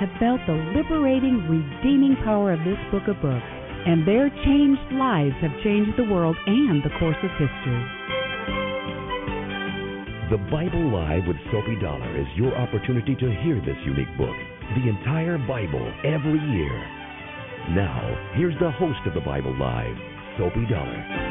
have felt the liberating, redeeming power of this book of books, and their changed lives have changed the world and the course of history. The Bible Live with Soapy Dollar is your opportunity to hear this unique book, the entire Bible, every year. Now, here's the host of the Bible Live, Soapy Dollar.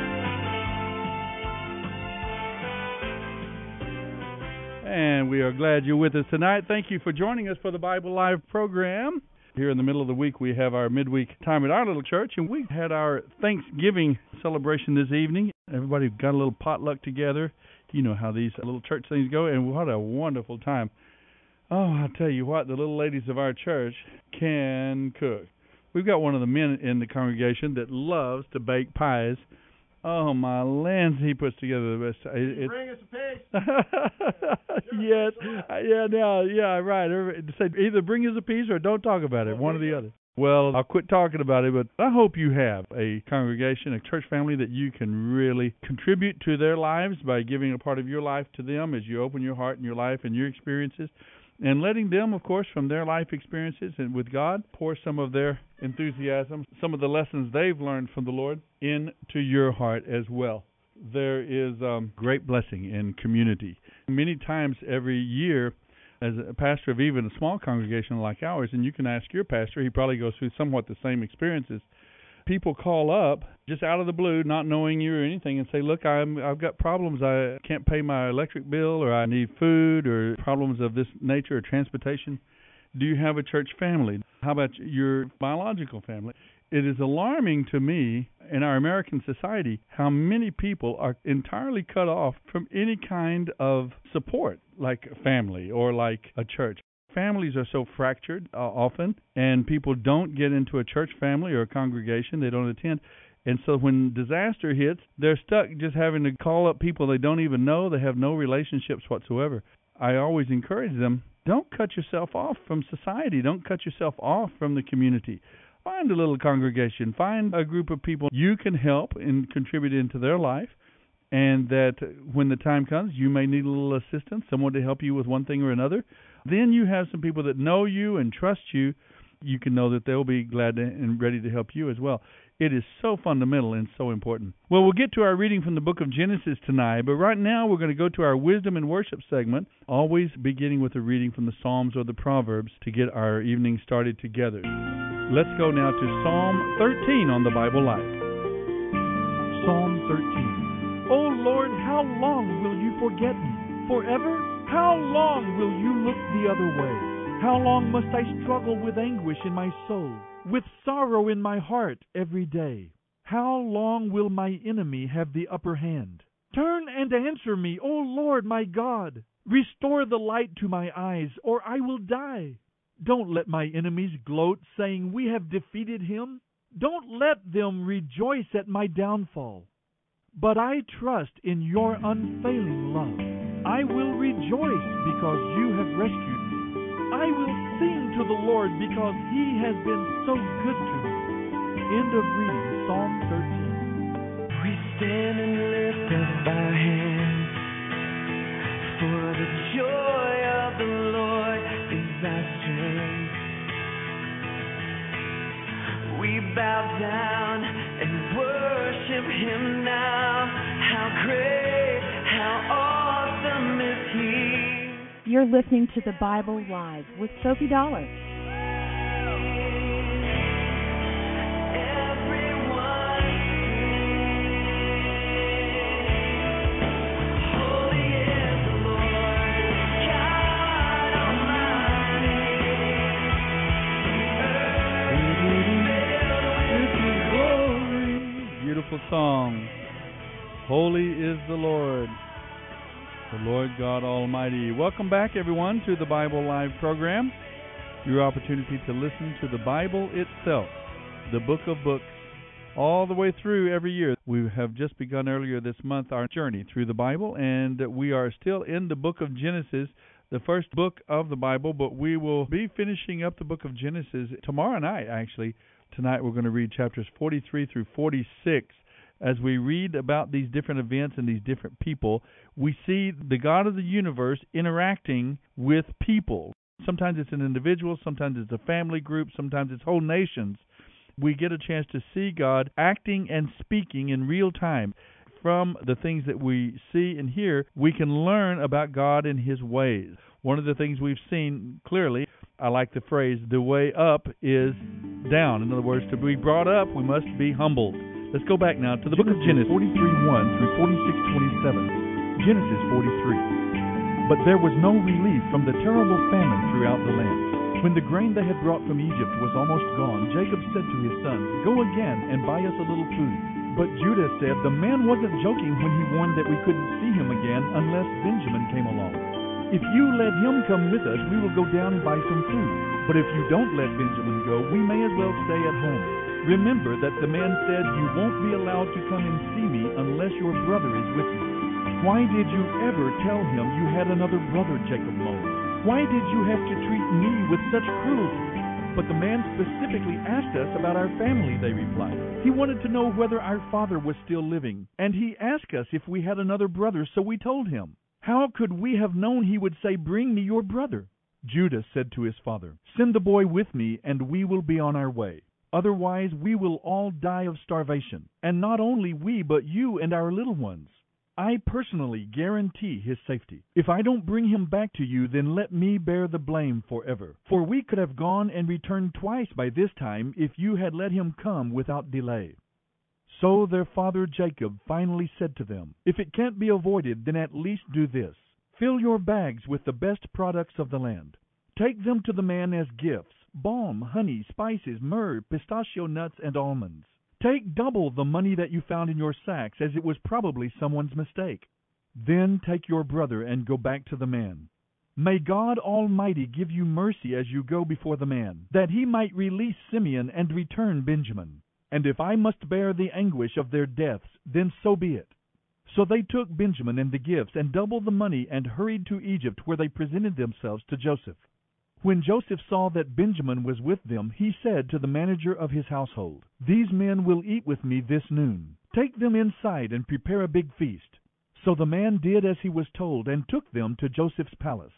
And we are glad you're with us tonight. Thank you for joining us for the Bible Live program. Here in the middle of the week, we have our midweek time at our little church, and we had our Thanksgiving celebration this evening. Everybody got a little potluck together. You know how these little church things go, and what a wonderful time. Oh, I'll tell you what, the little ladies of our church can cook. We've got one of the men in the congregation that loves to bake pies. Oh, my lands, he puts together the best. Bring us a piece. Yes. Right. Say either bring us a piece or don't talk about it, one or the other. Well, I'll quit talking about it, but I hope you have a congregation, a church family that you can really contribute to their lives by giving a part of your life to them as you open your heart and your life and your experiences, and letting them, of course, from their life experiences and with God, pour some of their enthusiasm, some of the lessons they've learned from the Lord, into your heart as well. There is great blessing in community. Many times every year, as a pastor of even a small congregation like ours, and you can ask your pastor, he probably goes through somewhat the same experiences, people call up just out of the blue, not knowing you or anything, and say, look, I've got problems. I can't pay my electric bill, or I need food, or problems of this nature, or transportation. Do you have a church family? How about your biological family? It is alarming to me in our American society how many people are entirely cut off from any kind of support, like a family or like a church. Families are so fractured often, and people don't get into a church family or a congregation. They don't attend. And so when disaster hits, they're stuck just having to call up people they don't even know. They have no relationships whatsoever. I always encourage them, don't cut yourself off from society. Don't cut yourself off from the community. Find a little congregation. Find a group of people you can help and contribute into their life, and that when the time comes, you may need a little assistance, someone to help you with one thing or another. Then you have some people that know you and trust you. You can know that they'll be glad and ready to help you as well. It is so fundamental and so important. Well, we'll get to our reading from the book of Genesis tonight, but right now we're going to go to our Wisdom and Worship segment, always beginning with a reading from the Psalms or the Proverbs to get our evening started together. Let's go now to Psalm 13 on the Bible Live. Psalm 13. O Lord, how long will you forget me? Forever? How long will you look the other way? How long must I struggle with anguish in my soul, with sorrow in my heart every day? How long will my enemy have the upper hand? Turn and answer me, O Lord my God. Restore the light to my eyes, or I will die. Don't let my enemies gloat, saying, we have defeated him. Don't let them rejoice at my downfall. But I trust in your unfailing love. I will rejoice because you have rescued me. I will sing to the Lord because he has been so good to me. End of reading Psalm 13. We stand and lift up our hands, for the joy of the Lord is our strength. We bow down and worship him now. How great, how awesome is he. You're listening to The Bible Live with Soapy Dollar. Song. Holy is the Lord God Almighty. Welcome back, everyone, to the Bible Live program. Your opportunity to listen to the Bible itself, the book of books, all the way through every year. We have just begun earlier this month our journey through the Bible, and we are still in the book of Genesis, the first book of the Bible, but we will be finishing up the book of Genesis tomorrow night, actually. Tonight we're going to read chapters 43 through 46. As we read about these different events and these different people, we see the God of the universe interacting with people. Sometimes it's an individual, sometimes it's a family group, sometimes it's whole nations. We get a chance to see God acting and speaking in real time. From the things that we see and hear, we can learn about God and his ways. One of the things we've seen clearly, I like the phrase, the way up is down. In other words, to be brought up, we must be humbled. Let's go back now to the book of Genesis 43:1 through 46:27. Genesis 43. But there was no relief from the terrible famine throughout the land. When the grain they had brought from Egypt was almost gone, Jacob said to his sons, "Go again and buy us a little food." But Judah said, "The man wasn't joking when he warned that we couldn't see him again unless Benjamin came along. If you let him come with us, we will go down and buy some food. But if you don't let Benjamin go, we may as well stay at home. Remember that the man said, 'You won't be allowed to come and see me unless your brother is with you.' Why did you ever tell him you had another brother, Jacob moaned? Why did you have to treat me with such cruelty?" "But the man specifically asked us about our family," they replied. "He wanted to know whether our father was still living, and he asked us if we had another brother, so we told him. How could we have known he would say, 'Bring me your brother'?" Judah said to his father, "Send the boy with me, and we will be on our way. Otherwise, we will all die of starvation, and not only we, but you and our little ones. I personally guarantee his safety. If I don't bring him back to you, then let me bear the blame forever. For we could have gone and returned twice by this time if you had let him come without delay." So their father Jacob finally said to them, "If it can't be avoided, then at least do this. Fill your bags with the best products of the land. Take them to the man as gifts: balm, honey, spices, myrrh, pistachio nuts, and almonds. Take double the money that you found in your sacks, as it was probably someone's mistake. Then take your brother and go back to the man. May God Almighty give you mercy as you go before the man, that he might release Simeon and return Benjamin. And if I must bear the anguish of their deaths, then so be it." So they took Benjamin and the gifts and double the money and hurried to Egypt, where they presented themselves to Joseph. When Joseph saw that Benjamin was with them, he said to the manager of his household, "These men will eat with me this noon. Take them inside and prepare a big feast." So the man did as he was told and took them to Joseph's palace.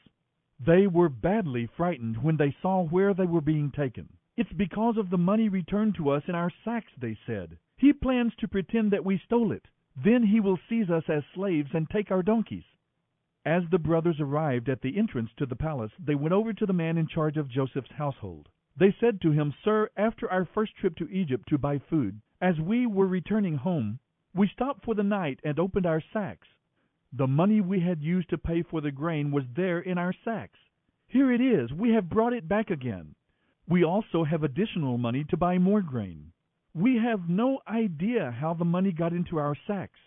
They were badly frightened when they saw where they were being taken. "It's because of the money returned to us in our sacks," they said. "He plans to pretend that we stole it. Then he will seize us as slaves and take our donkeys." As the brothers arrived at the entrance to the palace, they went over to the man in charge of Joseph's household. They said to him, "Sir, after our first trip to Egypt to buy food, as we were returning home, we stopped for the night and opened our sacks. The money we had used to pay for the grain was there in our sacks. Here it is. We have brought it back again. We also have additional money to buy more grain. We have no idea how the money got into our sacks."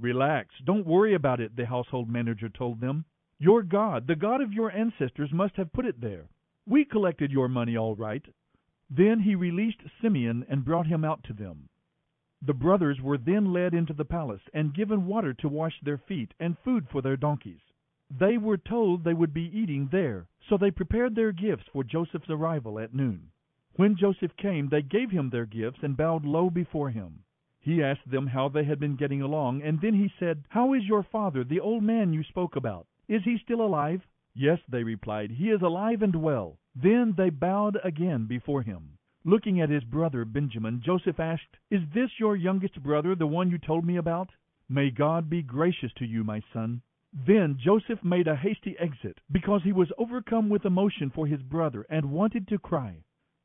"Relax, don't worry about it," the household manager told them. "Your God, the God of your ancestors, must have put it there. We collected your money all right." Then he released Simeon and brought him out to them. The brothers were then led into the palace and given water to wash their feet and food for their donkeys. They were told they would be eating there, so they prepared their gifts for Joseph's arrival at noon. When Joseph came, they gave him their gifts and bowed low before him. He asked them how they had been getting along, and then he said, "How is your father, the old man you spoke about? Is he still alive?" "Yes," they replied, "he is alive and well." Then they bowed again before him. Looking at his brother Benjamin, Joseph asked, "Is this your youngest brother, the one you told me about? May God be gracious to you, my son." Then Joseph made a hasty exit because he was overcome with emotion for his brother and wanted to cry.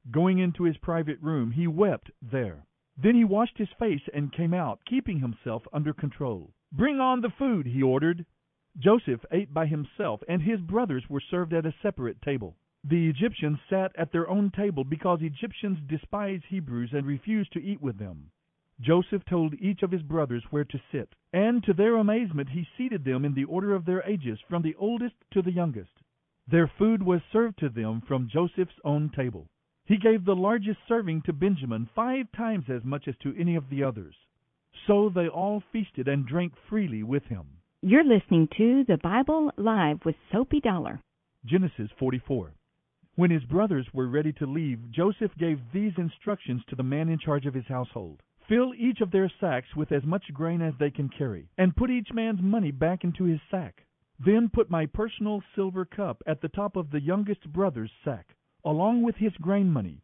Going into his private room, he wept there. Then he washed his face and came out, keeping himself under control. "Bring on the food," he ordered. Joseph ate by himself, and his brothers were served at a separate table. The Egyptians sat at their own table because Egyptians despise Hebrews and refuse to eat with them. Joseph told each of his brothers where to sit, and to their amazement he seated them in the order of their ages, from the oldest to the youngest. Their food was served to them from Joseph's own table. He gave the largest serving to Benjamin, 5 times as much as to any of the others. So they all feasted and drank freely with him. You're listening to The Bible Live with Soapy Dollar. Genesis 44. When his brothers were ready to leave, Joseph gave these instructions to the man in charge of his household. "Fill each of their sacks with as much grain as they can carry, and put each man's money back into his sack. Then put my personal silver cup at the top of the youngest brother's sack, along with his grain money."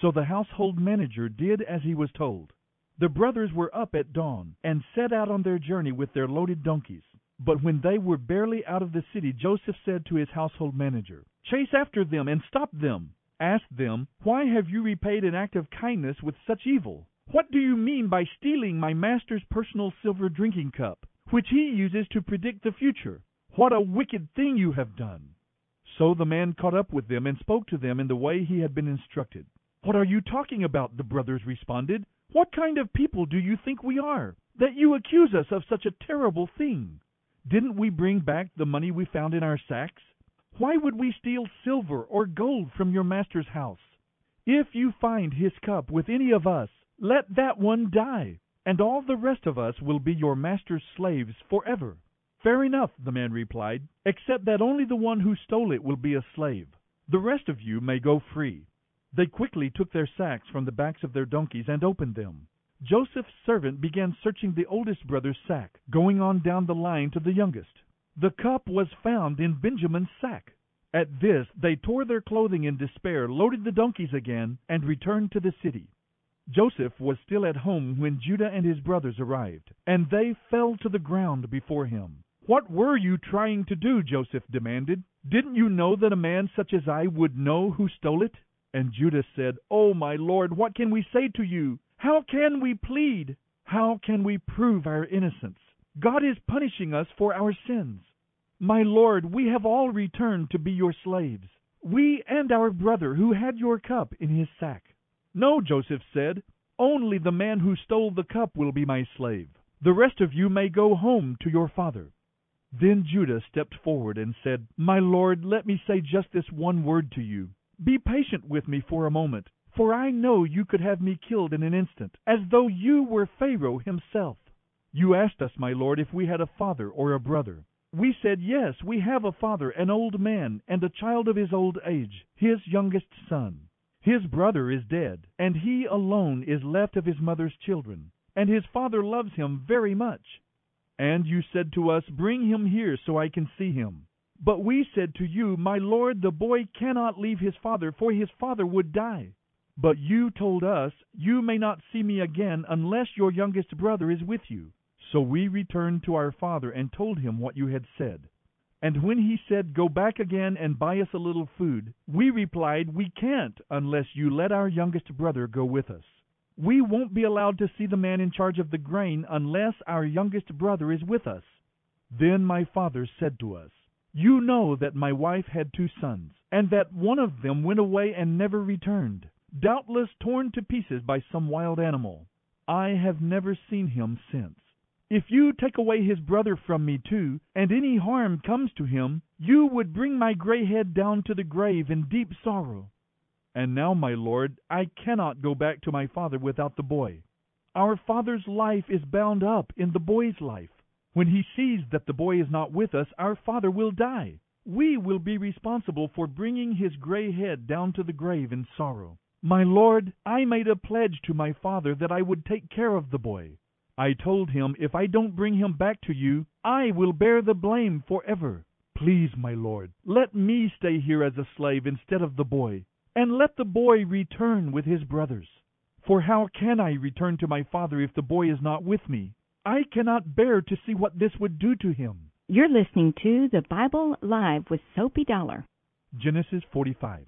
So the household manager did as he was told. The brothers were up at dawn and set out on their journey with their loaded donkeys. But when they were barely out of the city, Joseph said to his household manager, "Chase after them and stop them. Ask them, 'Why have you repaid an act of kindness with such evil? What do you mean by stealing my master's personal silver drinking cup, which he uses to predict the future? What a wicked thing you have done!'" So the man caught up with them and spoke to them in the way he had been instructed. "What are you talking about?" the brothers responded. "What kind of people do you think we are, that you accuse us of such a terrible thing? Didn't we bring back the money we found in our sacks? Why would we steal silver or gold from your master's house? If you find his cup with any of us, let that one die, and all the rest of us will be your master's slaves forever." "Fair enough," the man replied, "except that only the one who stole it will be a slave. The rest of you may go free." They quickly took their sacks from the backs of their donkeys and opened them. Joseph's servant began searching the oldest brother's sack, going on down the line to the youngest. The cup was found in Benjamin's sack. At this, they tore their clothing in despair, loaded the donkeys again, and returned to the city. Joseph was still at home when Judah and his brothers arrived, and they fell to the ground before him. "What were you trying to do?" Joseph demanded. "Didn't you know that a man such as I would know who stole it?" And Judah said, "Oh, my lord, what can we say to you? How can we plead? How can we prove our innocence? God is punishing us for our sins. My lord, we have all returned to be your slaves, we and our brother who had your cup in his sack." "No," Joseph said, "only the man who stole the cup will be my slave. The rest of you may go home to your father." Then Judah stepped forward and said, "My lord, let me say just this one word to you. Be patient with me for a moment. For I know you could have me killed in an instant, as though you were Pharaoh himself. You asked us, my lord, if we had a father or a brother. We said, yes, we have a father, an old man, and a child of his old age, his youngest son. His brother is dead, and he alone is left of his mother's children, and his father loves him very much. And you said to us, bring him here so I can see him. But we said to you, my lord, the boy cannot leave his father, for his father would die. But you told us, you may not see me again unless your youngest brother is with you. So we returned to our father and told him what you had said. And when he said, go back again and buy us a little food, we replied, we can't unless you let our youngest brother go with us. We won't be allowed to see the man in charge of the grain unless our youngest brother is with us. Then my father said to us, you know that my wife had 2 sons, and that one of them went away and never returned, doubtless torn to pieces by some wild animal. I have never seen him since. If you take away his brother from me too, and any harm comes to him, you would bring my gray head down to the grave in deep sorrow. And now, my lord, I cannot go back to my father without the boy. Our father's life is bound up in the boy's life. When he sees that the boy is not with us, our father will die. We will be responsible for bringing his gray head down to the grave in sorrow. My lord, I made a pledge to my father that I would take care of the boy. I told him, if I don't bring him back to you, I will bear the blame forever. Please, my lord, let me stay here as a slave instead of the boy, and let the boy return with his brothers. For how can I return to my father if the boy is not with me? I cannot bear to see what this would do to him. You're listening to The Bible Live with Soapy Dollar. Genesis 45.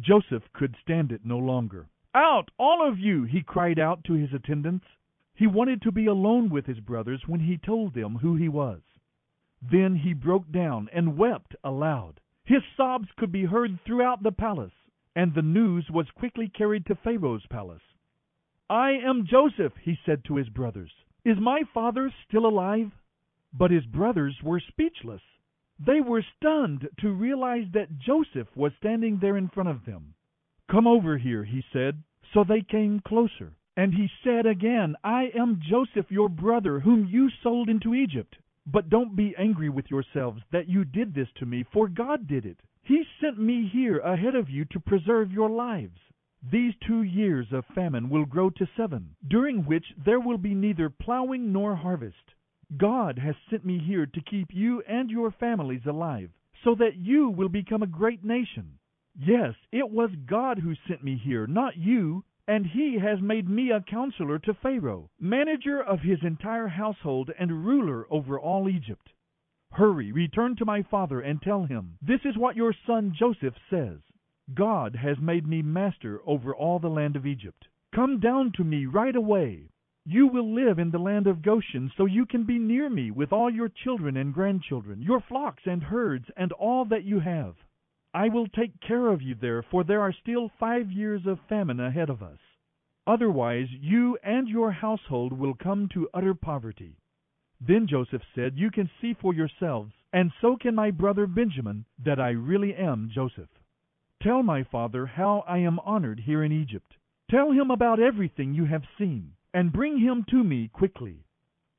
Joseph could stand it no longer. "Out, all of you!" he cried out to his attendants. He wanted to be alone with his brothers when he told them who he was. Then he broke down and wept aloud. His sobs could be heard throughout the palace, and the news was quickly carried to Pharaoh's palace. "I am Joseph," he said to his brothers. "Is my father still alive?" But his brothers were speechless. They were stunned to realize that Joseph was standing there in front of them. "Come over here," he said. So they came closer, and he said again, "I am Joseph, your brother, whom you sold into Egypt. But don't be angry with yourselves that you did this to me, for God did it. He sent me here ahead of you to preserve your lives. These 2 years of famine will grow to 7, during which there will be neither plowing nor harvest. God has sent me here to keep you and your families alive, so that you will become a great nation. Yes, it was God who sent me here, not you, and he has made me a counselor to Pharaoh, manager of his entire household and ruler over all Egypt. Hurry, return to my father and tell him, this is what your son Joseph says. God has made me master over all the land of Egypt. Come down to me right away. You will live in the land of Goshen, so you can be near me with all your children and grandchildren, your flocks and herds, and all that you have. I will take care of you there, for there are still 5 years of famine ahead of us. Otherwise, you and your household will come to utter poverty." Then Joseph said, "You can see for yourselves, and so can my brother Benjamin, that I really am Joseph. Tell my father how I am honored here in Egypt. Tell him about everything you have seen, and bring him to me quickly."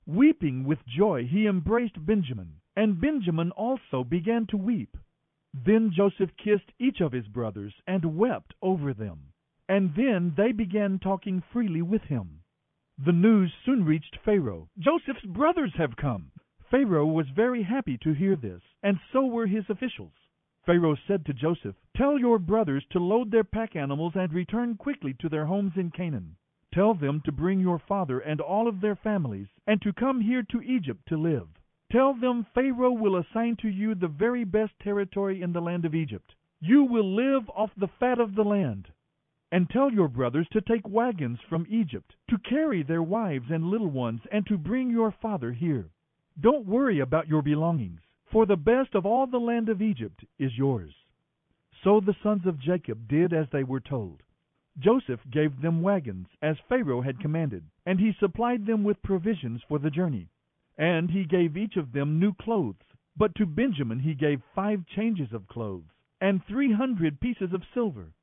Weeping with joy, he embraced Benjamin, and Benjamin also began to weep. Then Joseph kissed each of his brothers and wept over them, and then they began talking freely with him. The news soon reached Pharaoh. "Joseph's brothers have come." Pharaoh was very happy to hear this, and so were his officials. Pharaoh said to Joseph, "Tell your brothers to load their pack animals and return quickly to their homes in Canaan. Tell them to bring your father and all of their families, and to come here to Egypt to live. Tell them Pharaoh will assign to you the very best territory in the land of Egypt. You will live off the fat of the land. And tell your brothers to take wagons from Egypt, to carry their wives and little ones, and to bring your father here. Don't worry about your belongings, for the best of all the land of Egypt is yours." So the sons of Jacob did as they were told. Joseph gave them wagons, as Pharaoh had commanded, and he supplied them with provisions for the journey. And he gave each of them new clothes, but to Benjamin he gave 5 changes of clothes, and 300 pieces of silver.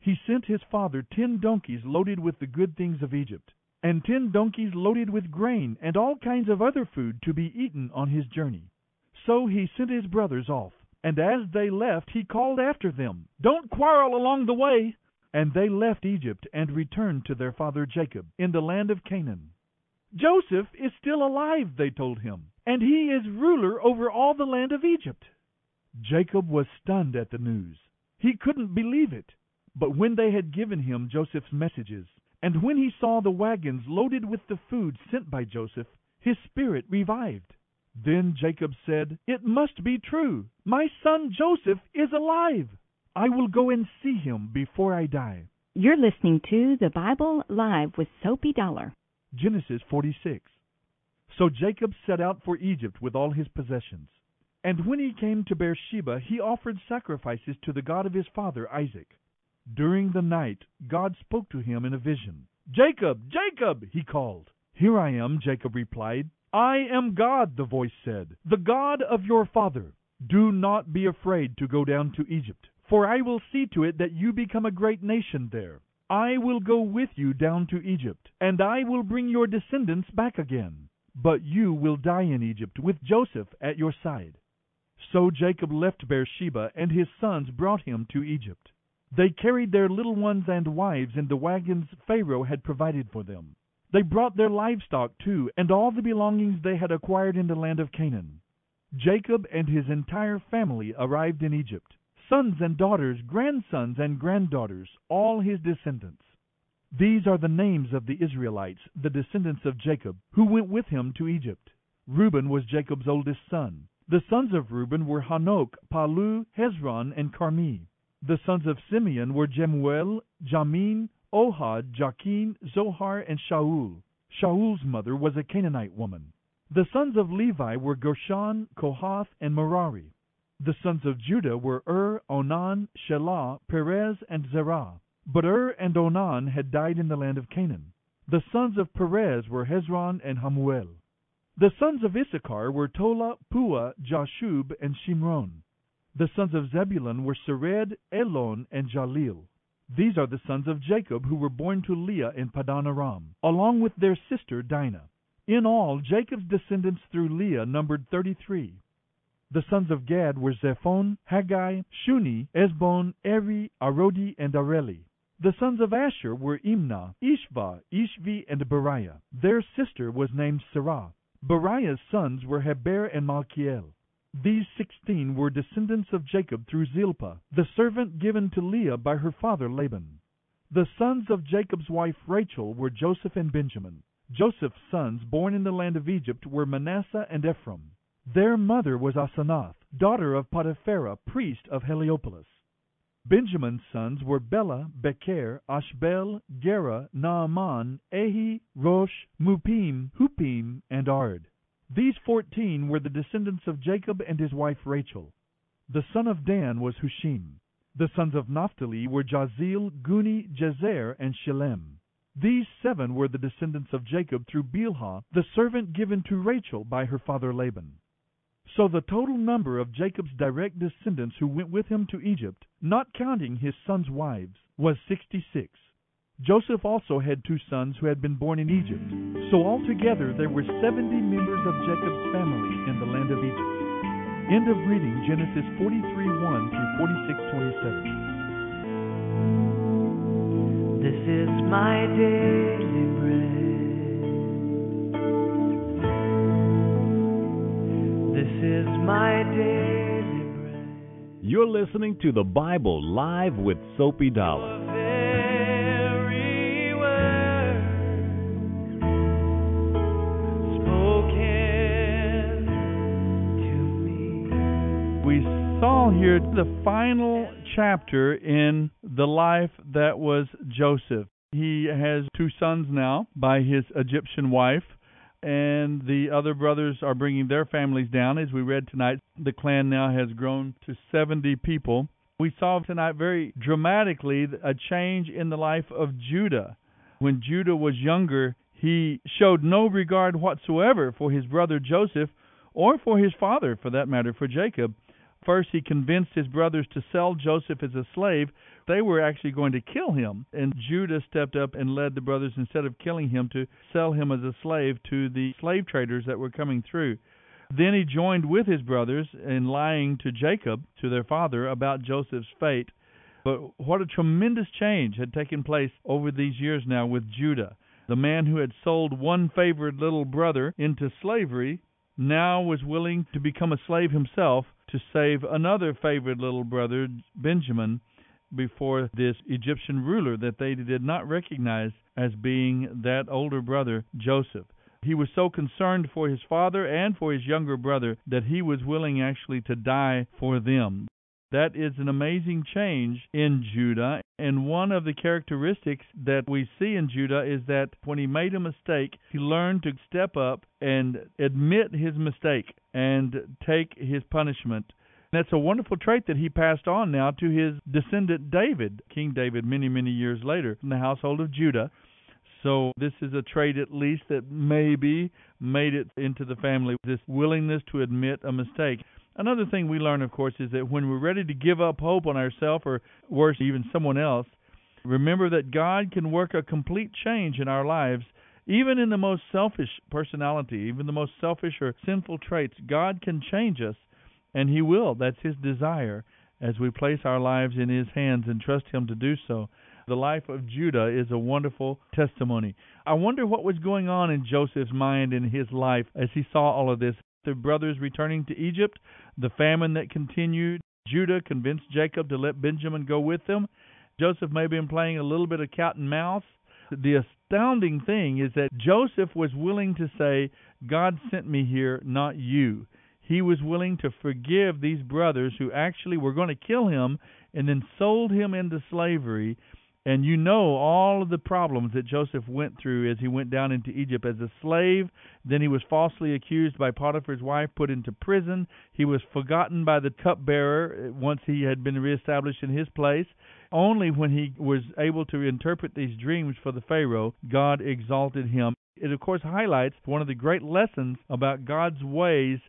He sent his father 10 donkeys loaded with the good things of Egypt, and 10 donkeys loaded with grain and all kinds of other food to be eaten on his journey. So he sent his brothers off, and as they left he called after them, "Don't quarrel along the way!" And they left Egypt and returned to their father Jacob in the land of Canaan. "Joseph is still alive," they told him, "and he is ruler over all the land of Egypt." Jacob was stunned at the news. He couldn't believe it. But when they had given him Joseph's messages, and when he saw the wagons loaded with the food sent by Joseph, his spirit revived. Then Jacob said, "It must be true. My son Joseph is alive. I will go and see him before I die." You're listening to The Bible Live with Soapy Dollar. Genesis 46. So Jacob set out for Egypt with all his possessions. And when he came to Beersheba, he offered sacrifices to the God of his father Isaac. During the night, God spoke to him in a vision. "Jacob, Jacob," he called. "Here I am," Jacob replied. "I am God," the voice said, "the God of your father. Do not be afraid to go down to Egypt, for I will see to it that you become a great nation there. I will go with you down to Egypt, and I will bring your descendants back again. but you will die in Egypt with Joseph at your side. So Jacob left Beersheba, and his sons brought him to Egypt. They carried their little ones and wives in the wagons Pharaoh had provided for them. They brought their livestock too, and all the belongings they had acquired in the land of Canaan. Jacob and his entire family arrived in Egypt, sons and daughters, grandsons and granddaughters, all his descendants. These are the names of the Israelites, the descendants of Jacob, who went with him to Egypt. Reuben was Jacob's oldest son. The sons of Reuben were Hanok, Palu, Hezron, and Carmi. The sons of Simeon were Jemuel, Jamin, Ohad, Jachin, Zohar, and Shaul. Shaul's mother was a Canaanite woman. The sons of Levi were Gershon, Kohath, and Merari. The sons of Judah were Onan, Shelah, Perez, and Zerah. But and Onan had died in the land of Canaan. The sons of Perez were Hezron and Hamuel. The sons of Issachar were Tola, Pua, Jashub, and Shimron. The sons of Zebulun were Sered, Elon, and Jalil. These are the sons of Jacob who were born to Leah in Padanaram, along with their sister Dinah. In all, Jacob's descendants through Leah numbered 33. The sons of Gad were Zephon, Haggai, Shuni, Esbon, Eri, Arodi, and Areli. The sons of Asher were Imnah, Ishva, Ishvi, and Beriah. Their sister was named Serah. Beriah's sons were Heber and Malkiel. These 16 were descendants of Jacob through Zilpah, the servant given to Leah by her father Laban. The sons of Jacob's wife Rachel were Joseph and Benjamin. Joseph's sons born in the land of Egypt were Manasseh and Ephraim. Their mother was Asenath, daughter of Potiphera, priest of Heliopolis. Benjamin's sons were Bela, Becher, Ashbel, Gera, Naaman, Ehi, Rosh, Mupim, Hupim, and Ard. These 14 were the descendants of Jacob and his wife Rachel. The son of Dan was Hushim. The sons of Naphtali were Jazeel, Guni, Jezer, and Shillem. These 7 were the descendants of Jacob through Bilhah, the servant given to Rachel by her father Laban. So the total number of Jacob's direct descendants who went with him to Egypt, not counting his sons' wives, was 66. Joseph also had 2 sons who had been born in Egypt. So altogether there were 70 members of Jacob's family in the land of Egypt. End of reading Genesis 43:1 through 46:27. This is my daily bread. This is my daily bread. You're listening to The Bible Live with Soapy Dollar. Every word spoken to me. We saw here the final chapter in the life that was Joseph. He has 2 sons now by his Egyptian wife. And the other brothers are bringing their families down. As we read tonight, the clan now has grown to 70 people. We saw tonight very dramatically a change in the life of Judah. When Judah was younger, he showed no regard whatsoever for his brother Joseph or for his father, for that matter, for Jacob. First, he convinced his brothers to sell Joseph as a slave. They were actually going to kill him, and Judah stepped up and led the brothers, instead of killing him, to sell him as a slave to the slave traders that were coming through. Then he joined with his brothers in lying to Jacob, to their father, about Joseph's fate. But what a tremendous change had taken place over these years now with Judah. The man who had sold one favored little brother into slavery now was willing to become a slave himself to save another favored little brother, Benjamin, before this Egyptian ruler that they did not recognize as being that older brother, Joseph. He was so concerned for his father and for his younger brother that he was willing actually to die for them. That is an amazing change in Judah, and one of the characteristics that we see in Judah is that when he made a mistake, he learned to step up and admit his mistake and take his punishment. That's a wonderful trait that he passed on now to his descendant David, King David, many, many years later from the household of Judah. So this is a trait at least that maybe made it into the family, this willingness to admit a mistake. Another thing we learn, of course, is that when we're ready to give up hope on ourselves or worse, even someone else, remember that God can work a complete change in our lives Even in the most selfish personality, even the most selfish or sinful traits, God can change us, and He will. That's His desire as we place our lives in His hands and trust Him to do so. The life of Judah is a wonderful testimony. I wonder what was going on in Joseph's mind in his life as he saw all of this. The brothers returning to Egypt, the famine that continued. Judah convinced Jacob to let Benjamin go with them. Joseph may have been playing a little bit of cat and mouse. The astounding thing is that Joseph was willing to say, God sent me here, not you. He was willing to forgive these brothers who actually were going to kill him and then sold him into slavery. And you know all of the problems that Joseph went through as he went down into Egypt as a slave. Then he was falsely accused by Potiphar's wife, put into prison. He was forgotten by the cupbearer once he had been reestablished in his place. Only when he was able to interpret these dreams for the Pharaoh, God exalted him. It, of course, highlights one of the great lessons about God's ways.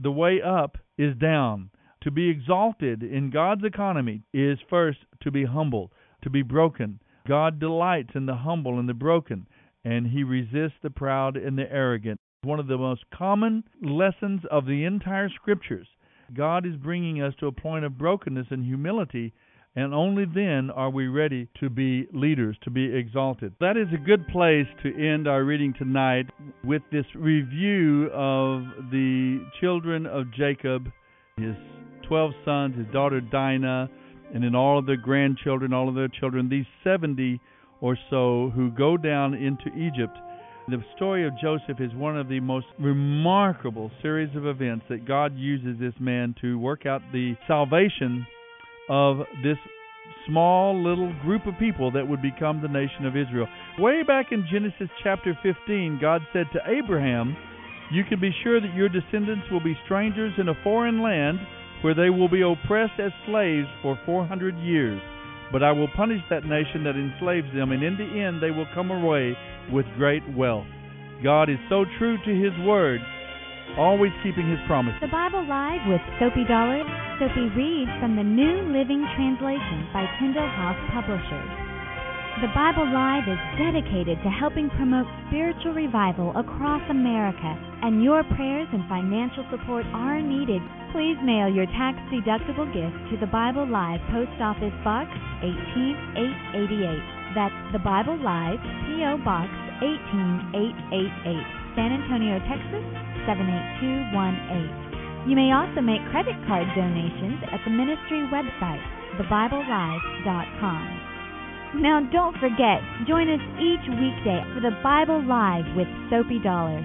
The way up is down. To be exalted in God's economy is first to be humble, to be broken. God delights in the humble and the broken, and He resists the proud and the arrogant. One of the most common lessons of the entire Scriptures. God is bringing us to a point of brokenness and humility, and only then are we ready to be leaders, to be exalted. That is a good place to end our reading tonight with this review of the children of Jacob, his 12 sons, his daughter Dinah, and then all of their grandchildren, all of their children, these 70 or so who go down into Egypt. The story of Joseph is one of the most remarkable series of events that God uses this man to work out the salvation of this small little group of people that would become the nation of Israel. Way back in Genesis chapter 15, God said to Abraham, "You can be sure that your descendants will be strangers in a foreign land, where they will be oppressed as slaves for 400 years. But I will punish that nation that enslaves them, and in the end they will come away with great wealth." God is so true to His Word, always keeping His promises. The Bible Live with Soapy Dollar. Soapy reads from the New Living Translation by Tyndale House Publishers. The Bible Live is dedicated to helping promote spiritual revival across America, and your prayers and financial support are needed. Please mail your tax-deductible gift to the Bible Live Post Office Box 18888. That's the Bible Live, P.O. Box 18888, San Antonio, Texas 78218. You may also make credit card donations at the ministry website, thebiblelive.com. Now, don't forget, join us each weekday for the Bible Live with Soapy Dollar.